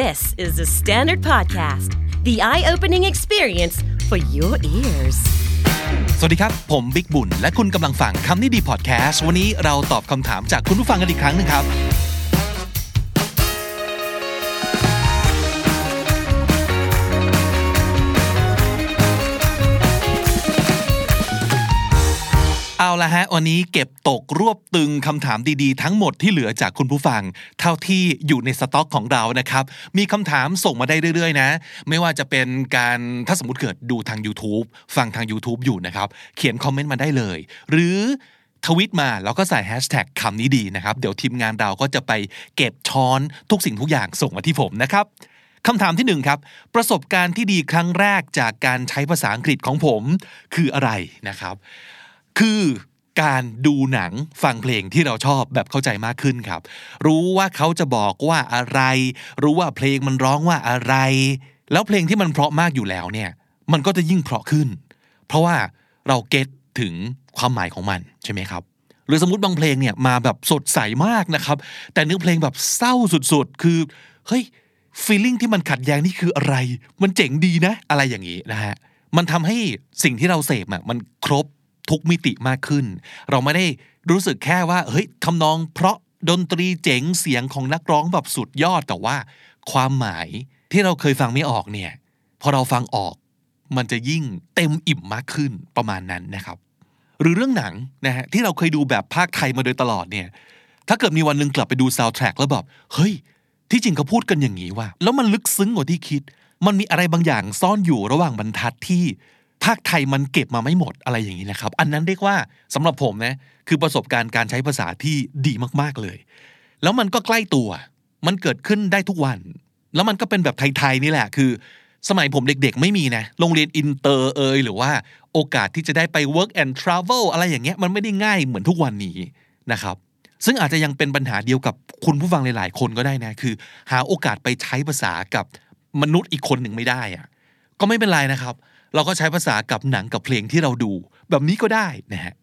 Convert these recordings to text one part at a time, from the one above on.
This is the Standard Podcast, the eye-opening experience for your ears. สวัสดีครับผมบิ๊กบุญและคุณกำลังฟังคำนี้ดีพอดแคสต์วันนี้เราตอบคำถามจากคุณผู้ฟังกันอีกครั้งนึงครับเอาละฮะวันนี้เก็บตกรวบตึงคำถามดีๆทั้งหมดที่เหลือจากคุณผู้ฟังเท่าที่อยู่ในสต็อกของเรานะครับมีคำถามส่งมาได้เรื่อยๆนะไม่ว่าจะเป็นการถ้าสมมุติเกิดดูทาง YouTube ฟังทาง YouTube อยู่นะครับเขียนคอมเมนต์มาได้เลยหรือทวิตมาแล้วก็ใส่แฮชแท็กคำนี้ดีนะครับเดี๋ยวทีมงานเราก็จะไปเก็บช้อนทุกสิ่งทุกอย่างส่งมาที่ผมนะครับคำถามที่1ครับประสบการณ์ที่ดีครั้งแรกจากการใช้ภาษาอังกฤษของผมคืออะไรนะครับคือการดูหนังฟังเพลงที่เราชอบแบบเข้าใจมากขึ้นครับรู้ว่าเขาจะบอกว่าอะไรรู้ว่าเพลงมันร้องว่าอะไรแล้วเพลงที่มันเพราะมากอยู่แล้วเนี่ยมันก็จะยิ่งเพราะขึ้นเพราะว่าเราเก็ทถึงความหมายของมันใช่ไหมครับหรือสมมุติบางเพลงเนี่ยมาแบบสดใสมากนะครับแต่เนื้อเพลงแบบเศร้าสุดๆคือเฮ้ยฟีลลิ่งที่มันขัดแย้งนี่คืออะไรมันเจ๋งดีนะอะไรอย่างนี้นะฮะมันทำให้สิ่งที่เราเสพอ่ะมันครบทุกมิติมากขึ้นเราไม่ได้รู้สึกแค่ว่าเฮ้ยทำนองเพราะดนตรีเจ๋งเสียงของนักร้องแบบสุดยอดแต่ว่าความหมายที่เราเคยฟังไม่ออกเนี่ยพอเราฟังออกมันจะยิ่งเต็มอิ่มมากขึ้นประมาณนั้นนะครับหรือเรื่องหนังนะฮะที่เราเคยดูแบบภาคไทยมาโดยตลอดเนี่ยถ้าเกิดมีวันนึงกลับไปดูซาวด์แทร็กแล้วแบบเฮ้ยที่จริงเขาพูดกันอย่างนี้ว่าแล้วมันลึกซึ้งกว่าที่คิดมันมีอะไรบางอย่างซ่อนอยู่ระหว่างบรรทัดที่ภาคไทยมันเก็บมาไม่หมดอะไรอย่างนี้นะครับอันนั้นเรียกว่าสำหรับผมนะคือประสบการณ์การใช้ภาษาที่ดีมากๆเลยแล้วมันก็ใกล้ตัวมันเกิดขึ้นได้ทุกวันแล้วมันก็เป็นแบบไทยๆนี่แหละคือสมัยผมเด็กๆไม่มีนะโรงเรียนอินเตอร์หรือว่าโอกาสที่จะได้ไป work and travel อะไรอย่างเงี้ยมันไม่ได้ง่ายเหมือนทุกวันนี้นะครับซึ่งอาจจะยังเป็นปัญหาเดียวกับคุณผู้ฟังหลายๆคนก็ได้นะคือหาโอกาสไปใช้ภาษากับมนุษย์อีกคนหนึ่งไม่ได้อะก็ไม่เป็นไรนะครับเราก็ใช้ภาษากับหนังกับเพลงที่เราดูแบบนี้ก็ได้นะฮะ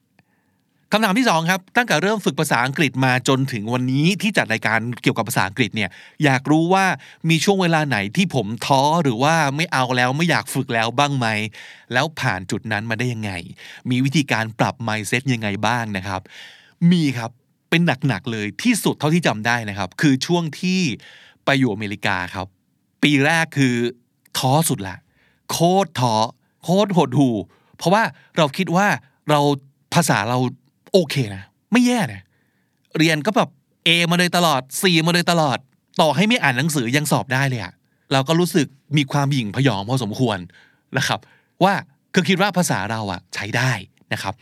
คำถามที่2ครับตั้งแต่เริ่มฝึกภาษาอังกฤษมาจนถึงวันนี้ที่จัดรายการเกี่ยวกับภาษาอังกฤษเนี่ยอยากรู้ว่ามีช่วงเวลาไหนที่ผมท้อหรือว่าไม่เอาแล้วไม่อยากฝึกแล้วบ้างไหมแล้วผ่านจุดนั้นมาได้ยังไงมีวิธีการปรับ mindset ยังไงบ้างนะครับมีครับเป็นหนักๆเลยที่สุดเท่าที่จำได้นะครับคือช่วงที่ไปอยู่อเมริกาครับปีแรกคือท้อสุดละโคตรท้อโคตรหดหู่เพราะว่าเราคิดว่าเราภาษาเราโอเคนะไม่แย่นะเรียนก็แบบ A มาโดยตลอด C มาโดยตลอดต่อให้ไม่อ่านหนังสือยังสอบได้เลยอะเราก็รู้สึกมีความหยิ่งพยองพอสมควรนะครับว่าคือคิดว่าภาษาเราอะใช้ได้นะครับ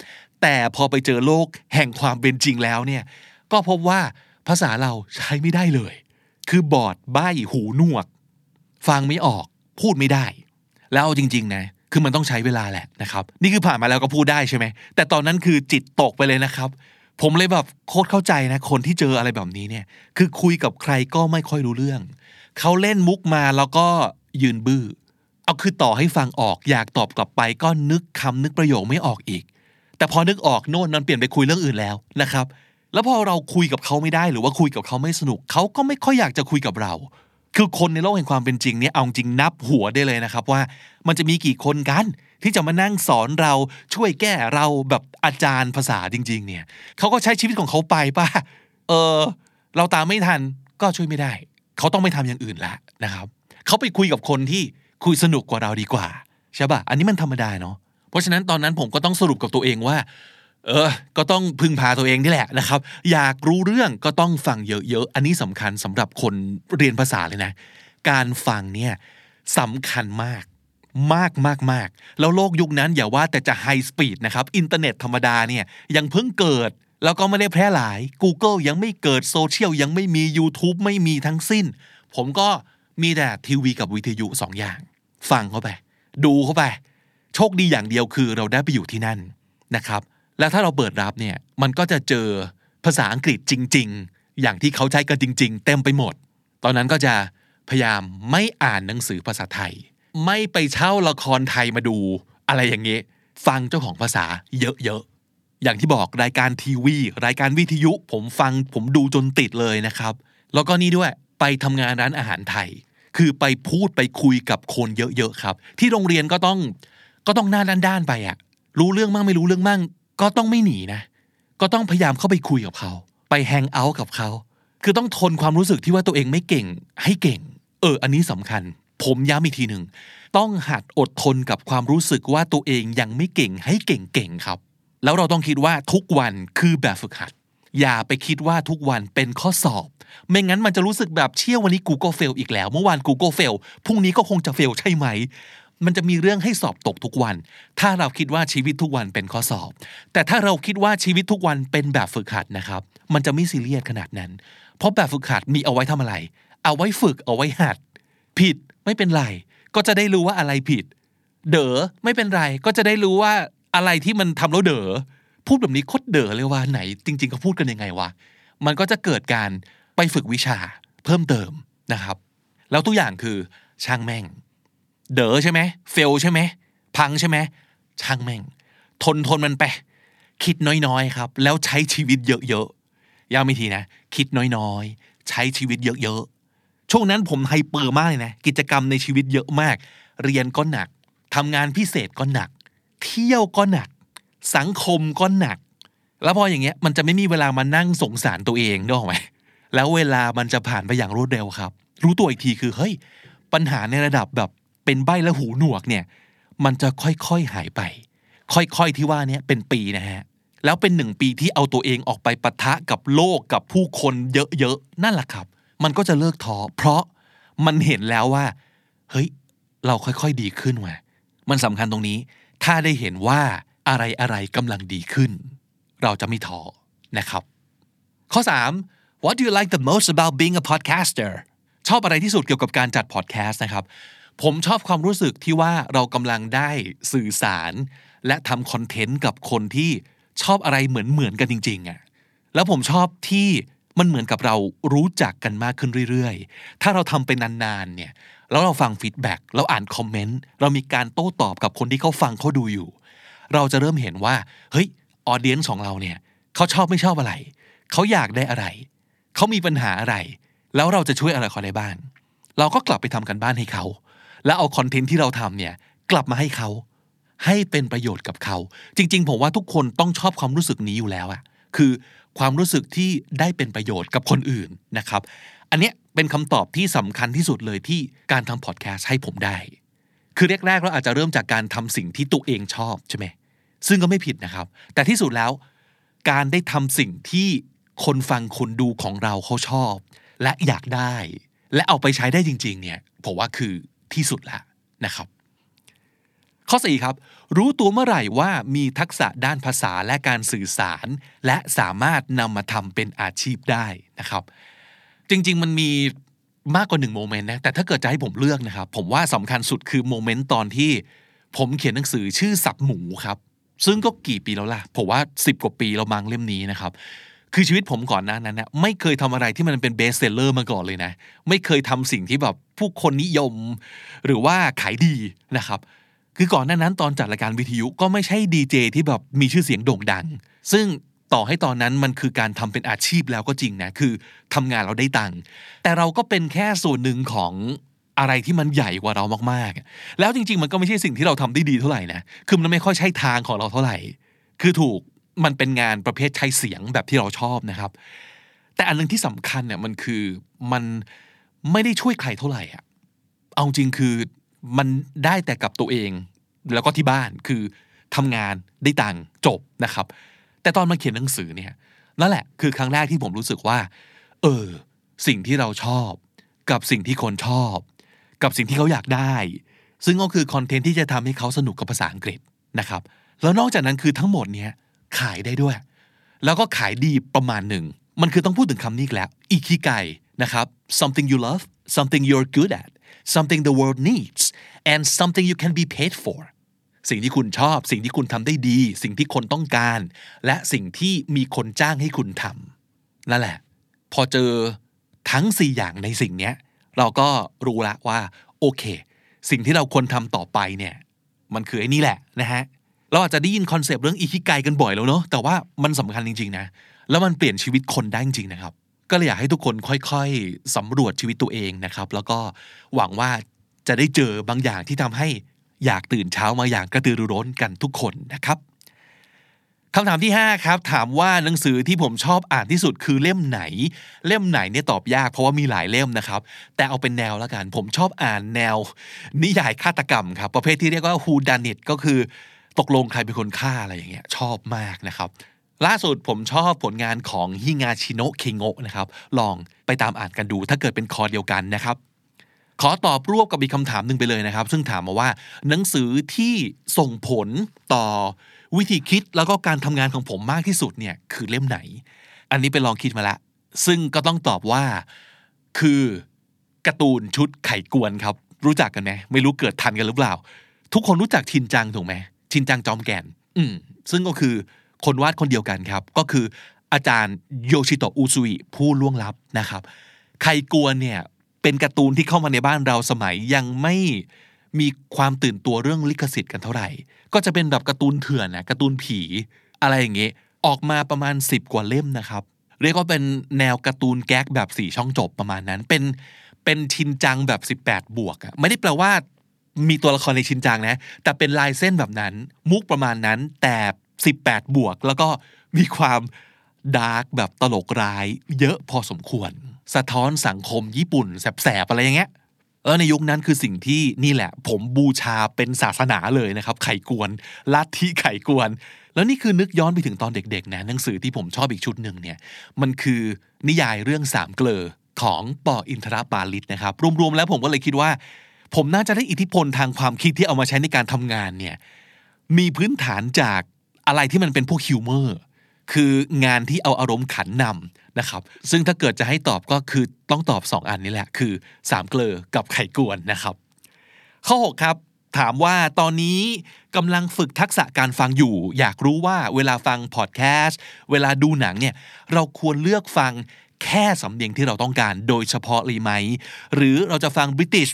แต่พอไปเจอโลกแห่งความเป็นจริงแล้วเนี่ยก็พบว่าภาษาเราใช้ไม่ได้เลยคือบอดใบ้หูหนวกฟังไม่ออกพูดไม่ได้แล้วเอาจริงๆนะคือมันต้องใช้เวลาแหละนะครับนี่คือผ่านมาแล้วก็พูดได้ใช่ไหมแต่ตอนนั้นคือจิตตกไปเลยนะครับผมเลยแบบโคตรเข้าใจนะคนที่เจออะไรแบบนี้เนี่ยคือคุยกับใครก็ไม่ค่อยรู้เรื่องเขาเล่นมุกมาแล้วก็ยืนบื้อเอาคือต่อให้ฟังออกอยากตอบกลับไปก็นึกคำนึกประโยคไม่ออกอีกแต่พอนึกออกโน่นนั่นเปลี่ยนไปคุยเรื่องอื่นแล้วนะครับแล้วพอเราคุยกับเขาไม่ได้หรือว่าคุยกับเขาไม่สนุกเขาก็ไม่ค่อยอยากจะคุยกับเราคือคนในโลกแห่งความเป็นจริงเนี่ยเอาจริงนับหัวได้เลยนะครับว่ามันจะมีกี่คนกันที่จะมานั่งสอนเราช่วยแก้เราแบบอาจารย์ภาษาจริงๆเนี่ยเขาก็ใช้ชีวิตของเขาไปป่ะเราตามไม่ทันก็ช่วยไม่ได้เขาต้องไปทำอย่างอื่นละนะครับเขาไปคุยกับคนที่คุยสนุกกว่าเราดีกว่าใช่ป่ะอันนี้มันธรรมดาเนาะเพราะฉะนั้นตอนนั้นผมก็ต้องสรุปกับตัวเองว่าก็ต้องพึ่งพาตัวเองนี่แหละนะครับอยากรู้เรื่องก็ต้องฟังเยอะๆอันนี้สำคัญสำหรับคนเรียนภาษาเลยนะการฟังเนี่ยสำคัญมากมากๆแล้วโลกยุคนั้นอย่าว่าแต่จะไฮสปีดนะครับอินเทอร์เน็ตธรรมดาเนี่ยยังเพิ่งเกิดแล้วก็ไม่ได้แพร่หลาย Google ยังไม่เกิดโซเชียลยังไม่มี YouTube ไม่มีทั้งสิ้นผมก็มีแต่ทีวีกับวิทยุ2อย่างฟังเข้าไปดูเข้าไปโชคดีอย่างเดียวคือเราได้ไปอยู่ที่นั่นนะครับแล้วถ้าเราเปิดรับเนี่ยมันก็จะเจอภาษาอังกฤษจริงๆอย่างที่เขาใช้กันจริงๆเต็มไปหมดตอนนั้นก็จะพยายามไม่อ่านหนังสือภาษาไทยไม่ไปเช่าละครไทยมาดูอะไรอย่างเงี้ยฟังเจ้าของภาษาเยอะๆอย่างที่บอกรายการทีวีรายการวิทยุผมฟังผมดูจนติดเลยนะครับแล้วก็นี่ด้วยไปทำงานร้านอาหารไทย คือไปพูดไปคุยกับคนเยอะๆครับที่โรงเรียนก็ต้องหน้าด้านๆไปอ่ะรู้เรื่องมั่งไม่รู้เรื่องมั่งก็ต้องไม่หนีนะก็ต้องพยายามเข้าไปคุยกับเขาไปแฮงเอาท์กับเขาคือต้องทนความรู้สึกที่ว่าตัวเองไม่เก่งให้เก่งอันนี้สำคัญผมย้ำอีกทีหนึ่งต้องหัดอดทนกับความรู้สึกว่าตัวเองยังไม่เก่งให้เก่งๆครับแล้วเราต้องคิดว่าทุกวันคือแบบฝึกหัดอย่าไปคิดว่าทุกวันเป็นข้อสอบไม่งั้นมันจะรู้สึกแบบเชี่ยวันนี้กูก็เฟลอีกแล้วเมื่อวานกูก็เฟลพรุ่งนี้ก็คงจะเฟลใช่ไหมมันจะมีเรื่องให้สอบตกทุกวันถ้าเราคิดว่าชีวิตทุกวันเป็นข้อสอบแต่ถ้าเราคิดว่าชีวิตทุกวันเป็นแบบฝึกหัดนะครับมันจะไม่ซีเรียสขนาดนั้นเพราะแบบฝึกหัดมีเอาไว้ทำอะไรเอาไว้ฝึกเอาไว้หัดผิดไม่เป็นไรก็จะได้รู้ว่าอะไรผิดเด๋อไม่เป็นไรก็จะได้รู้ว่าอะไรที่มันทำแล้วเด๋อพูดแบบนี้โคตรเด๋อเลยว่าไหนจริงๆเขาพูดกันยังไงวะมันก็จะเกิดการไปฝึกวิชาเพิ่มเติมนะครับแล้วตัวอย่างคือช่างแม่งเด๋อใช่ไหมเฟลใช่ไหมพังใช่ไหมช่างแม่งทนมันไปคิดน้อยๆครับแล้วใช้ชีวิตเยอะๆย้ำอีกทีนะคิดน้อยๆใช้ชีวิตเยอะๆช่วงนั้นผมไฮเปอร์มากเลยนะกิจกรรมในชีวิตเยอะมากเรียนก็หนักทำงานพิเศษก็หนักเที่ยวก็หนักสังคมก็หนักแล้วพออย่างเงี้ยมันจะไม่มีเวลามานั่งสงสารตัวเองด้วยไหมแล้วเวลามันจะผ่านไปอย่างรวดเร็วครับรู้ตัวอีกทีคือเฮ้ยปัญหาในระดับแบบเป็นใบ้และหูหนวกเนี่ยมันจะค่อยๆหายไปค่อยๆที่ว่าเนี่ยเป็นปีนะฮะแล้วเป็น1ปีที่เอาตัวเองออกไปปะทะกับโลกกับผู้คนเยอะๆนั่นแหละครับมันก็จะเลิกท้อเพราะมันเห็นแล้วว่าเฮ้ยเราค่อยๆดีขึ้นว่ะมันสำคัญตรงนี้ถ้าได้เห็นว่าอะไรๆกำลังดีขึ้นเราจะไม่ท้อนะครับข้อ3 What do you like the most about being a podcaster ชอบอะไรที่สุดเกี่ยวกับการจัดพอดแคสต์นะครับผมชอบความรู้สึกที่ว่าเรากำลังได้สื่อสารและทำคอนเทนต์กับคนที่ชอบอะไรเหมือนกันจริงๆอ่ะแล้วผมชอบที่มันเหมือนกับเรารู้จักกันมากขึ้นเรื่อยๆถ้าเราทำไปนานๆเนี่ยแล้วเราฟังฟีดแบ็กเราอ่านคอมเมนต์เรามีการโต้ตอบกับคนที่เขาฟังเขาดูอยู่เราจะเริ่มเห็นว่าเฮ้ยออเดียนส์ของเราเนี่ยเขาชอบไม่ชอบอะไรเขาอยากได้อะไรเขามีปัญหาอะไรแล้วเราจะช่วยอะไรเขาได้บ้างเราก็กลับไปทำกันบ้านให้เขาแล้วเอาคอนเทนต์ที่เราทำเนี่ยกลับมาให้เขาให้เป็นประโยชน์กับเขาจริงๆผมว่าทุกคนต้องชอบความรู้สึกนี้อยู่แล้วอะคือความรู้สึกที่ได้เป็นประโยชน์กับคนอื่นนะครับอันเนี้ยเป็นคำตอบที่สำคัญที่สุดเลยที่การทำพอดแคสต์ให้ผมได้คือแรกๆเราอาจจะเริ่มจากการทำสิ่งที่ตัวเองชอบใช่ไหมซึ่งก็ไม่ผิดนะครับแต่ที่สุดแล้วการได้ทำสิ่งที่คนฟังคนดูของเราเขาชอบและอยากได้และเอาไปใช้ได้จริงๆเนี่ยผมว่าคือที่สุดละนะครับข้อ4ครับรู้ตัวเมื่อไหร่ว่ามีทักษะด้านภาษาและการสื่อสารและสามารถนำมาทำเป็นอาชีพได้นะครับจริงๆมันมีมากกว่า1โมเมนต์นะแต่ถ้าเกิดจะให้ผมเลือกนะครับผมว่าสำคัญสุดคือโมเมนต์ตอนที่ผมเขียนหนังสือชื่อสับหมูครับซึ่งก็กี่ปีแล้วล่ะผมว่า10กว่าปีแล้วมั้งเล่มนี้นะครับคือชีวิตผมก่อนหน้านั้นนะไม่เคยทำอะไรที่มันเป็นเบสเซลเลอร์มาก่อนเลยนะไม่เคยทำสิ่งที่แบบผู้คนนิยมหรือว่าขายดีนะครับคือก่อนหน้านั้นตอนจัดรายการวิทยุก็ไม่ใช่ดีเจที่แบบมีชื่อเสียงโด่งดังซึ่งต่อให้ตอนนั้นมันคือการทำเป็นอาชีพแล้วก็จริงนะคือทำงานเราได้ตังค์แต่เราก็เป็นแค่ส่วนหนึ่งของอะไรที่มันใหญ่กว่าเรามากๆแล้วจริงๆมันก็ไม่ใช่สิ่งที่เราทำได้ดีเท่าไหร่นะคือมันไม่ค่อยใช่ทางของเราเท่าไหร่คือถูกมันเป็นงานประเภทใช้เสียงแบบที่เราชอบนะครับแต่อันนึงที่สำคัญเนี่ยมันคือมันไม่ได้ช่วยใครเท่าไหร่อ่ะเอาจริงคือมันได้แต่กับตัวเองแล้วก็ที่บ้านคือทำงานได้ตังค์จบนะครับแต่ตอนมาเขียนหนังสือเนี่ยนั่นแหละคือครั้งแรกที่ผมรู้สึกว่าสิ่งที่เราชอบกับสิ่งที่คนชอบกับสิ่งที่เขาอยากได้ซึ่งก็คือคอนเทนต์ที่จะทำให้เขาสนุกกับภาษาอังกฤษนะครับแล้วนอกจากนั้นคือทั้งหมดเนี่ยขายได้ด้วยแล้วก็ขายดีประมาณหนึ่งมันคือต้องพูดถึงคำนี้อีกแล้วอิคิไกนะครับ something you love something you're good at something the world needs and something you can be paid for สิ่งที่คุณชอบสิ่งที่คุณทำได้ดีสิ่งที่คนต้องการและสิ่งที่มีคนจ้างให้คุณทำนั่นแหละพอเจอทั้ง4อย่างในสิ่งนี้เราก็รู้ละว่าโอเคสิ่งที่เราควรทำต่อไปเนี่ยมันคือไอ้นี่แหละนะฮะเราอาจจะได้ยินคอนเซปต์เรื่องอิคิไกกันบ่อยแล้วเนาะแต่ว่ามันสำคัญจริงๆนะแล้วมันเปลี่ยนชีวิตคนได้จริงๆนะครับ ก็เลยอยากให้ทุกคนค่อยๆสำรวจชีวิตตัวเองนะครับแล้วก็หวังว่าจะได้เจอบางอย่างที่ทำให้อยากตื่นเช้ามาอย่างกระตือรือร้นกันทุกคนนะครับคำถามที่5ครับถามว่าหนังสือที่ผมชอบอ่านที่สุดคือเล่มไหนเนี่ยตอบยากเพราะว่ามีหลายเล่มนะครับแต่เอาเป็นแนวละกันผมชอบอ่านแนวนิยายฆาตกรรมครับประเภทที่เรียกว่า Who Done It ก็คือตกลงใครเป็นคนฆ่าอะไรอย่างเงี้ยชอบมากนะครับล่าสุดผมชอบผลงานของฮิงาชิโนะเคโงะนะครับลองไปตามอ่านกันดูถ้าเกิดเป็นคอเดียวกันนะครับขอตอบรวบกับอีกคำถามหนึ่งไปเลยนะครับซึ่งถามมาว่าหนังสือที่ส่งผลต่อวิธีคิดแล้วก็การทำงานของผมมากที่สุดเนี่ยคือเล่มไหนอันนี้ไปลองคิดมาละซึ่งก็ต้องตอบว่าคือการ์ตูนชุดไขกวนครับรู้จักกันไหมไม่รู้เกิดทันกันหรือเปล่าทุกคนรู้จักชินจังถูกไหมชินจังจอมแก่นซึ่งก็คือคนวาดคนเดียวกันครับก็คืออาจารย์โยชิโตะอุซุยผู้ล่วงลับนะครับไขกวนเนี่ยเป็นการ์ตูนที่เข้ามาในบ้านเราสมัยยังไม่มีความตื่นตัวเรื่องลิขสิทธิ์กันเท่าไหร่ก็จะเป็นแบบการ์ตูนเถื่อนนะการ์ตูนผีอะไรอย่างเงี้ยออกมาประมาณ10กว่าเล่มนะครับเรียกว่าเป็นแนวการ์ตูนแก๊กแบบ4ช่องจบประมาณนั้นเป็นชินจังแบบ18บวกอ่ะไม่ได้แปลว่ามีตัวละครในชินจังนะแต่เป็นลายเส้นแบบนั้นมุกประมาณนั้นแต่18บวกแล้วก็มีความดาร์กแบบตลกร้ายเยอะพอสมควรสะท้อนสังคมญี่ปุ่นแสบๆอะไรอย่างเงี้ยในยุคนั้นคือสิ่งที่นี่แหละผมบูชาเป็นศาสนาเลยนะครับไขกวนลัทธิไขกวนแล้วนี่คือนึกย้อนไปถึงตอนเด็กๆนะหนังสือที่ผมชอบอีกชุดหนึ่งเนี่ยมันคือนิยายเรื่องสามเกลอของป.อินทรปาลิตนะครับรวมๆแล้วผมก็เลยคิดว่าผมน่าจะได้อิทธิพลทางความคิดที่เอามาใช้ในการทำงานเนี่ยมีพื้นฐานจากอะไรที่มันเป็นพวกฮิวเมอร์คืองานที่เอาอารมณ์ขันนำนะครับซึ่งถ้าเกิดจะให้ตอบก็คือต้องตอบ2อันนี้แหละคือสามเกลอกับไขกวนนะครับข้อ6ครับถามว่าตอนนี้กำลังฝึกทักษะการฟังอยู่อยากรู้ว่าเวลาฟังพอดแคสต์เวลาดูหนังเนี่ยเราควรเลือกฟังแค่สำเนียงที่เราต้องการโดยเฉพาะเลยไหมหรือเราจะฟังบริติช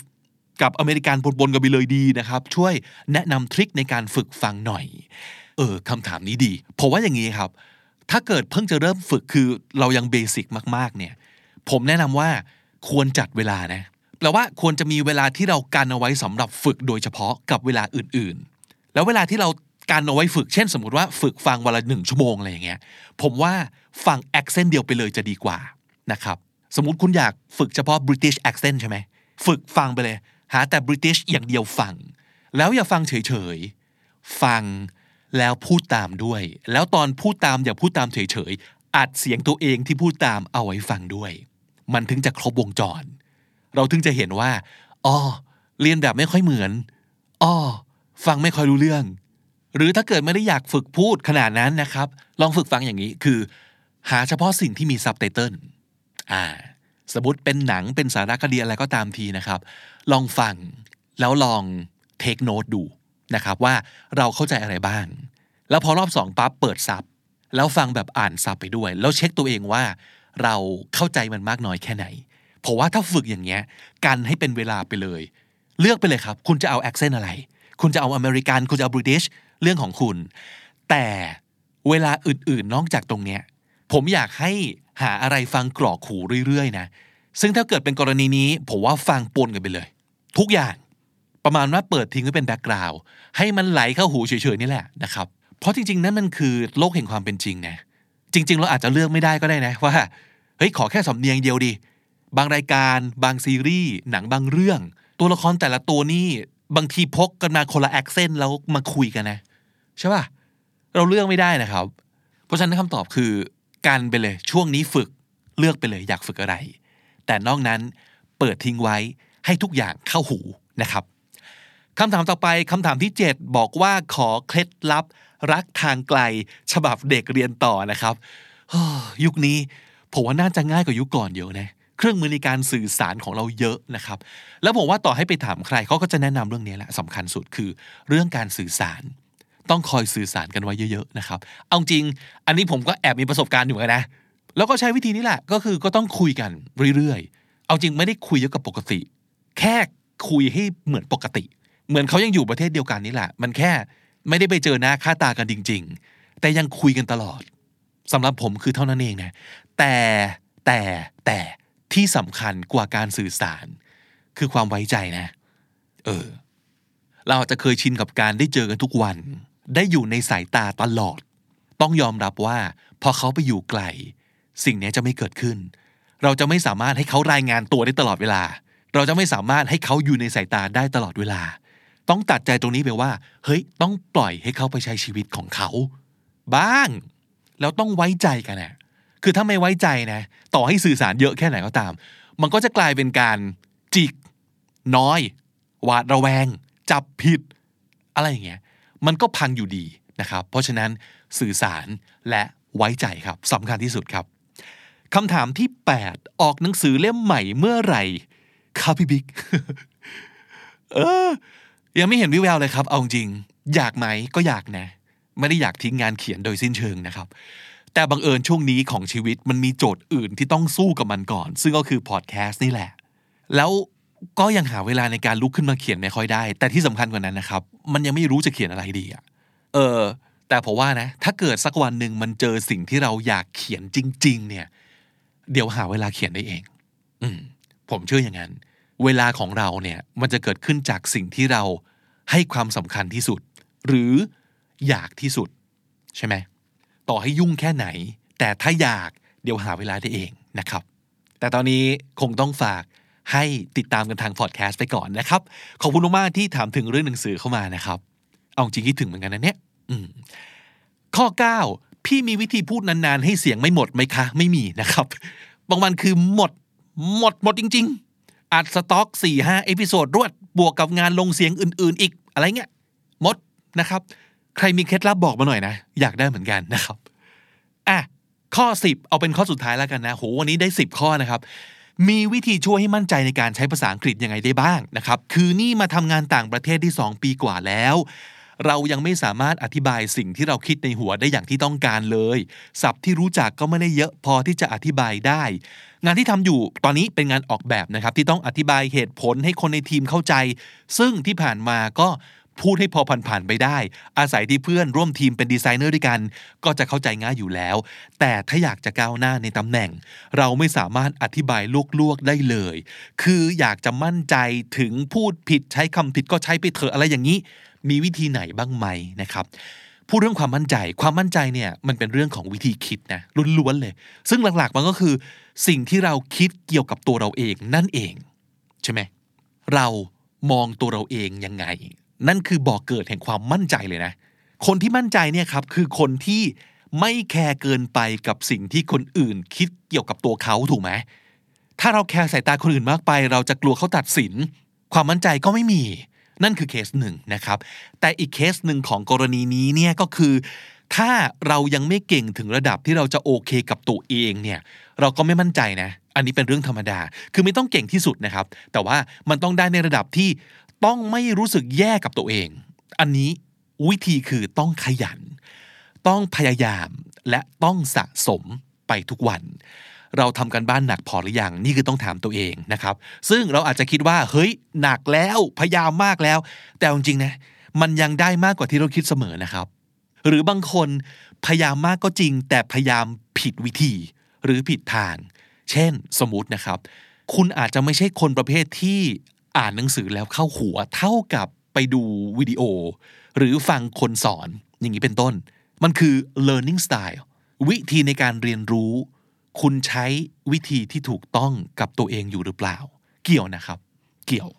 กับอเมริกันปนๆกันไปเลยดีนะครับช่วยแนะนำทริคในการฝึกฟังหน่อยคำถามนี้ดีเพราะว่าอย่างนี้ครับถ้าเกิดเพิ่งจะเริ่มฝึกคือเรายังเบสิกมากๆเนี่ยผมแนะนำว่าควรจัดเวลานะแปลว่าควรจะมีเวลาที่เรากันเอาไว้สำหรับฝึกโดยเฉพาะกับเวลาอื่นๆแล้วเวลาที่เรากันเอาไว้ฝึกเช่นสมมติว่าฝึกฟังวันละ1ชั่วโมงอะไรอย่างเงี้ยผมว่าฟังแอคเซนต์เดียวไปเลยจะดีกว่านะครับสมมติคุณอยากฝึกเฉพาะ British accent ใช่ไหมฝึกฟังไปเลยหาแต่ British อย่างเดียวฟังแล้วอย่าฟังเฉยๆฟังแล้วพูดตามด้วยแล้วตอนพูดตามอย่าพูดตามเฉยๆอัดเสียงตัวเองที่พูดตามเอาไว้ฟังด้วยมันถึงจะครบวงจรเราถึงจะเห็นว่าอ๋อเรียนแบบไม่ค่อยเหมือนอ๋อฟังไม่ค่อยรู้เรื่องหรือถ้าเกิดไม่ได้อยากฝึกพูดขนาดนั้นนะครับลองฝึกฟังอย่างนี้คือหาเฉพาะสิ่งที่มีซับไตเติลสมมติเป็นหนังเป็นสารคดีอะไรก็ตามทีนะครับลองฟังแล้วลองเทคโน้ตดูนะครับว่าเราเข้าใจอะไรบ้างแล้วพอรอบ2ปั๊บเปิดซับแล้วฟังแบบอ่านซับไปด้วยแล้วเช็คตัวเองว่าเราเข้าใจมันมากน้อยแค่ไหนเพราะว่าถ้าฝึกอย่างเงี้ยกันให้เป็นเวลาไปเลยเลือกไปเลยครับคุณจะเอาแอคเซนต์อะไรคุณจะเอาอเมริกันคุณจะเอาบริติชเรื่องของคุณแต่เวลาอื่นๆนอกจากตรงเนี้ยผมอยากให้หาอะไรฟังกรอกหูเรื่อยๆนะซึ่งถ้าเกิดเป็นกรณีนี้ผมว่าฟังปนกันไปเลยทุกอย่างประมาณว่าเปิดทิ้งไว้เป็นแบ็กกราวด์ให้มันไหลเข้าหูเฉยๆนี่แหละนะครับเพราะจริงๆนั้นมันคือโลกแห่งความเป็นจริงนะจริงๆเราอาจจะเลือกไม่ได้ก็ได้นะว่าเฮ้ยขอแค่สำเนียงเดียวดิบางรายการบางซีรีส์หนังบางเรื่องตัวละครแต่ละตัวนี่บางทีพกกันมาคนละแอคเซนต์แล้วมาคุยกันนะใช่ป่ะเราเลือกไม่ได้นะครับเพราะฉะนั้นคำตอบคือกันไปเลยช่วงนี้ฝึกเลือกไปเลยอยากฝึกอะไรแต่นอกนั้นเปิดทิ้งไว้ให้ทุกอย่างเข้าหูนะครับคำถามต่อไปคำถามที่7บอกว่าขอเคล็ดลับรักทางไกลฉบับเด็กเรียนต่อนะครับยุคนี้ผมว่าน่าจะง่ายกว่ายุคก่อนเยอะนะเครื่องมือในการสื่อสารของเราเยอะนะครับแล้วผมว่าต่อให้ไปถามใครเขาก็จะแนะนำเรื่องนี้แหละสำคัญสุดคือเรื่องการสื่อสารต้องคอยสื่อสารกันไว้เยอะๆนะครับเอาจริงอันนี้ผมก็แอบมีประสบการณ์อยู่นะแล้วก็ใช้วิธีนี้แหละก็คือก็ต้องคุยกันเรื่อยๆเอาจริงไม่ได้คุยเยอะกับปกติแค่คุยให้เหมือนปกติเหมือนเขายังอยู่ประเทศเดียวกันนี่แหละมันแค่ไม่ได้ไปเจอหน้าค่าตากันจริงๆแต่ยังคุยกันตลอดสำหรับผมคือเท่านั้นเองนะแต่ แต่ที่สำคัญกว่าการสื่อสารคือความไว้ใจนะเราอาจจะเคยชินกับการได้เจอกันทุกวันได้อยู่ในสายตาตลอดต้องยอมรับว่าพอเขาไปอยู่ไกลสิ่งนี้จะไม่เกิดขึ้นเราจะไม่สามารถให้เขารายงานตัวได้ตลอดเวลาเราจะไม่สามารถให้เขาอยู่ในสายตาได้ตลอดเวลาต้องตัดใจตรงนี้ไปว่าเฮ้ยต้องปล่อยให้เขาไปใช้ชีวิตของเขาบ้างแล้วต้องไว้ใจกันนะคือถ้าไม่ไว้ใจนะต่อให้สื่อสารเยอะแค่ไหนก็ตามมันก็จะกลายเป็นการจิกน้อยหวาดระแวงจับผิดอะไรอย่างเงี้ยมันก็พังอยู่ดีนะครับเพราะฉะนั้นสื่อสารและไว้ใจครับสำคัญที่สุดครับคำถามที่8ออกหนังสือเล่มใหม่เมื่อไหร่ครับพี่บิ๊กยังไม่เห็นวิแววเลยครับเอาจริงอยากไหมก็อยากนะไม่ได้อยากทิ้งงานเขียนโดยสิ้นเชิงนะครับแต่บังเอิญช่วงนี้ของชีวิตมันมีโจทย์อื่นที่ต้องสู้กับมันก่อนซึ่งก็คือพอดแคสต์นี่แหละแล้วก็ยังหาเวลาในการลุกขึ้นมาเขียนไม่ค่อยได้แต่ที่สำคัญกว่านั้นนะครับมันยังไม่รู้จะเขียนอะไรดีแต่ผมว่านะถ้าเกิดสักวันหนึ่งมันเจอสิ่งที่เราอยากเขียนจริงๆเนี่ยเดี๋ยวหาเวลาเขียนได้เองผมเชื่ออย่างนั้นเวลาของเราเนี่ยมันจะเกิดขึ้นจากสิ่งที่เราให้ความสำคัญที่สุดหรืออยากที่สุดใช่ไหมต่อให้ยุ่งแค่ไหนแต่ถ้าอยากเดี๋ยวหาเวลาได้เองนะครับแต่ตอนนี้คงต้องฝากให้ติดตามกันทางพอดแคสต์ไปก่อนนะครับขอบคุณมากที่ถามถึงเรื่องหนังสือเข้ามานะครับเอาจริงคิดถึงเหมือนกันนะเนี่ยข้อ9พี่มีวิธีพูดนานๆให้เสียงไม่หมดไหมคะไม่มีนะครับบางวันคือหมดจริงๆอัดสต็อก 4-5 เอพิโซดรวดบวกกับงานลงเสียงอื่นๆอีกอะไรเงี้ยหมดนะครับใครมีเคล็ดลับบอกมาหน่อยนะอยากได้เหมือนกันนะครับข้อ10เอาเป็นข้อสุดท้ายแล้วกันนะโหวันนี้ได้10ข้อนะครับมีวิธีช่วยให้มั่นใจในการใช้ภาษาอังกฤษยังไงได้บ้างนะครับคือนี่มาทำงานต่างประเทศที่2ปีกว่าแล้วเรายังไม่สามารถอธิบายสิ่งที่เราคิดในหัวได้อย่างที่ต้องการเลยศัพท์ที่รู้จักก็ไม่ได้เยอะพอที่จะอธิบายได้งานที่ทำอยู่ตอนนี้เป็นงานออกแบบนะครับที่ต้องอธิบายเหตุผลให้คนในทีมเข้าใจซึ่งที่ผ่านมาก็พูดให้พอผ่านไปได้อาศัยที่เพื่อนร่วมทีมเป็นดีไซเนอร์ด้วยกันก็จะเข้าใจง่ายอยู่แล้วแต่ถ้าอยากจะก้าวหน้าในตำแหน่งเราไม่สามารถอธิบายลวกๆได้เลยคืออยากจะมั่นใจถึงพูดผิดใช้คำผิดก็ใช้ไปเถอะอะไรอย่างนี้มีวิธีไหนบ้างไหมนะครับพูดเรื่องความมั่นใจเนี่ยมันเป็นเรื่องของวิธีคิดนะล้วนๆเลยซึ่งหลักๆมันก็คือสิ่งที่เราคิดเกี่ยวกับตัวเราเองนั่นเองใช่ไหมเรามองตัวเราเองยังไงนั่นคือบ่อเกิดแห่งความมั่นใจเลยนะคนที่มั่นใจเนี่ยครับคือคนที่ไม่แคร์เกินไปกับสิ่งที่คนอื่นคิดเกี่ยวกับตัวเขาถูกไหมถ้าเราแคร์สายตาคนอื่นมากไปเราจะกลัวเขาตัดสินความมั่นใจก็ไม่มีนั่นคือเคสหนึ่งนะครับแต่อีกเคสหนึ่งของกรณีนี้เนี่ยก็คือถ้าเรายังไม่เก่งถึงระดับที่เราจะโอเคกับตัวเองเนี่ยเราก็ไม่มั่นใจนะอันนี้เป็นเรื่องธรรมดาคือไม่ต้องเก่งที่สุดนะครับแต่ว่ามันต้องได้ในระดับที่ต้องไม่รู้สึกแย่กับตัวเองอันนี้วิธีคือต้องขยันต้องพยายามและต้องสะสมไปทุกวันเราทำกันบ้านหนักพอหรือยังนี่คือต้องถามตัวเองนะครับซึ่งเราอาจจะคิดว่าเฮ้ยหนักแล้วพยายามมากแล้วแต่จริงๆนะมันยังได้มากกว่าที่เราคิดเสมอนะครับหรือบางคนพยายามมากก็จริงแต่พยายามผิดวิธีหรือผิดทางเช่นสมมุตินะครับคุณอาจจะไม่ใช่คนประเภทที่อ่านหนังสือแล้วเข้าหัวเท่ากับไปดูวิดีโอหรือฟังคนสอนอย่างนี้เป็นต้นมันคือ learning style วิธีในการเรียนรู้คุณใช้วิธีที่ถูกต้องกับตัวเองอยู่หรือเปล่าเกี่ยวนะครับเกี่ยว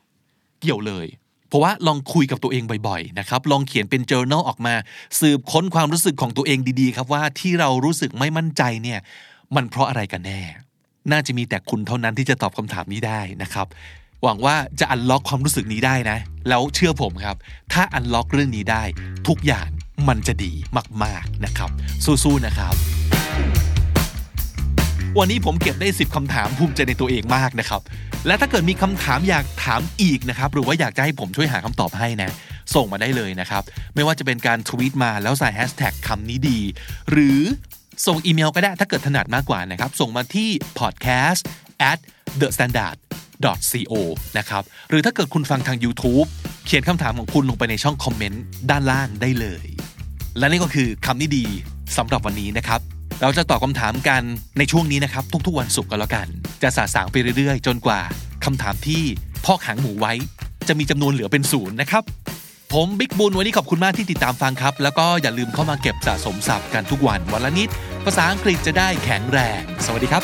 เลยเพราะว่าลองคุยกับตัวเองบ่อยๆนะครับลองเขียนเป็น journal ออกมาสืบค้นความรู้สึกของตัวเองดีๆครับว่าที่เรารู้สึกไม่มั่นใจเนี่ยมันเพราะอะไรกันแน่น่าจะมีแต่คุณเท่านั้นที่จะตอบคำถามนี้ได้นะครับหวังว่าจะอันล็อกความรู้สึกนี้ได้นะแล้วเชื่อผมครับถ้าอันล็อกเรื่องนี้ได้ทุกอย่างมันจะดีมากๆนะครับสู้ๆนะครับวันนี้ผมเก็บได้10คำถามภูมิใจในตัวเองมากนะครับและถ้าเกิดมีคำถามอยากถามอีกนะครับหรือว่าอยากจะให้ผมช่วยหาคำตอบให้นะส่งมาได้เลยนะครับไม่ว่าจะเป็นการทวีตมาแล้วใส่แฮชแท็กคำนี้ดีหรือส่งอีเมลก็ได้ถ้าเกิดถนัดมากกว่านะครับส่งมาที่ podcast@thestandard.co นะครับหรือถ้าเกิดคุณฟังทาง YouTube เขียนคำถามของคุณลงไปในช่องคอมเมนต์ด้านล่างได้เลยและนี่ก็คือคำนี้ดีสำหรับวันนี้นะครับ เราจะตอบคำถามกันในช่วงนี้นะครับทุกๆวันศุกร์กันแล้วกันจะสะสางไปเรื่อยๆจนกว่าคำถามที่พอกหางหมูไว้จะมีจำนวนเหลือเป็นศูนย์นะครับผมบิ๊กบุญวันนี้ขอบคุณมากที่ติดตามฟังครับแล้วก็อย่าลืมเข้ามาเก็บสะสมศัพท์กันทุกวันวันละนิดภาษาอังกฤษจะได้แข็งแรงสวัสดีครับ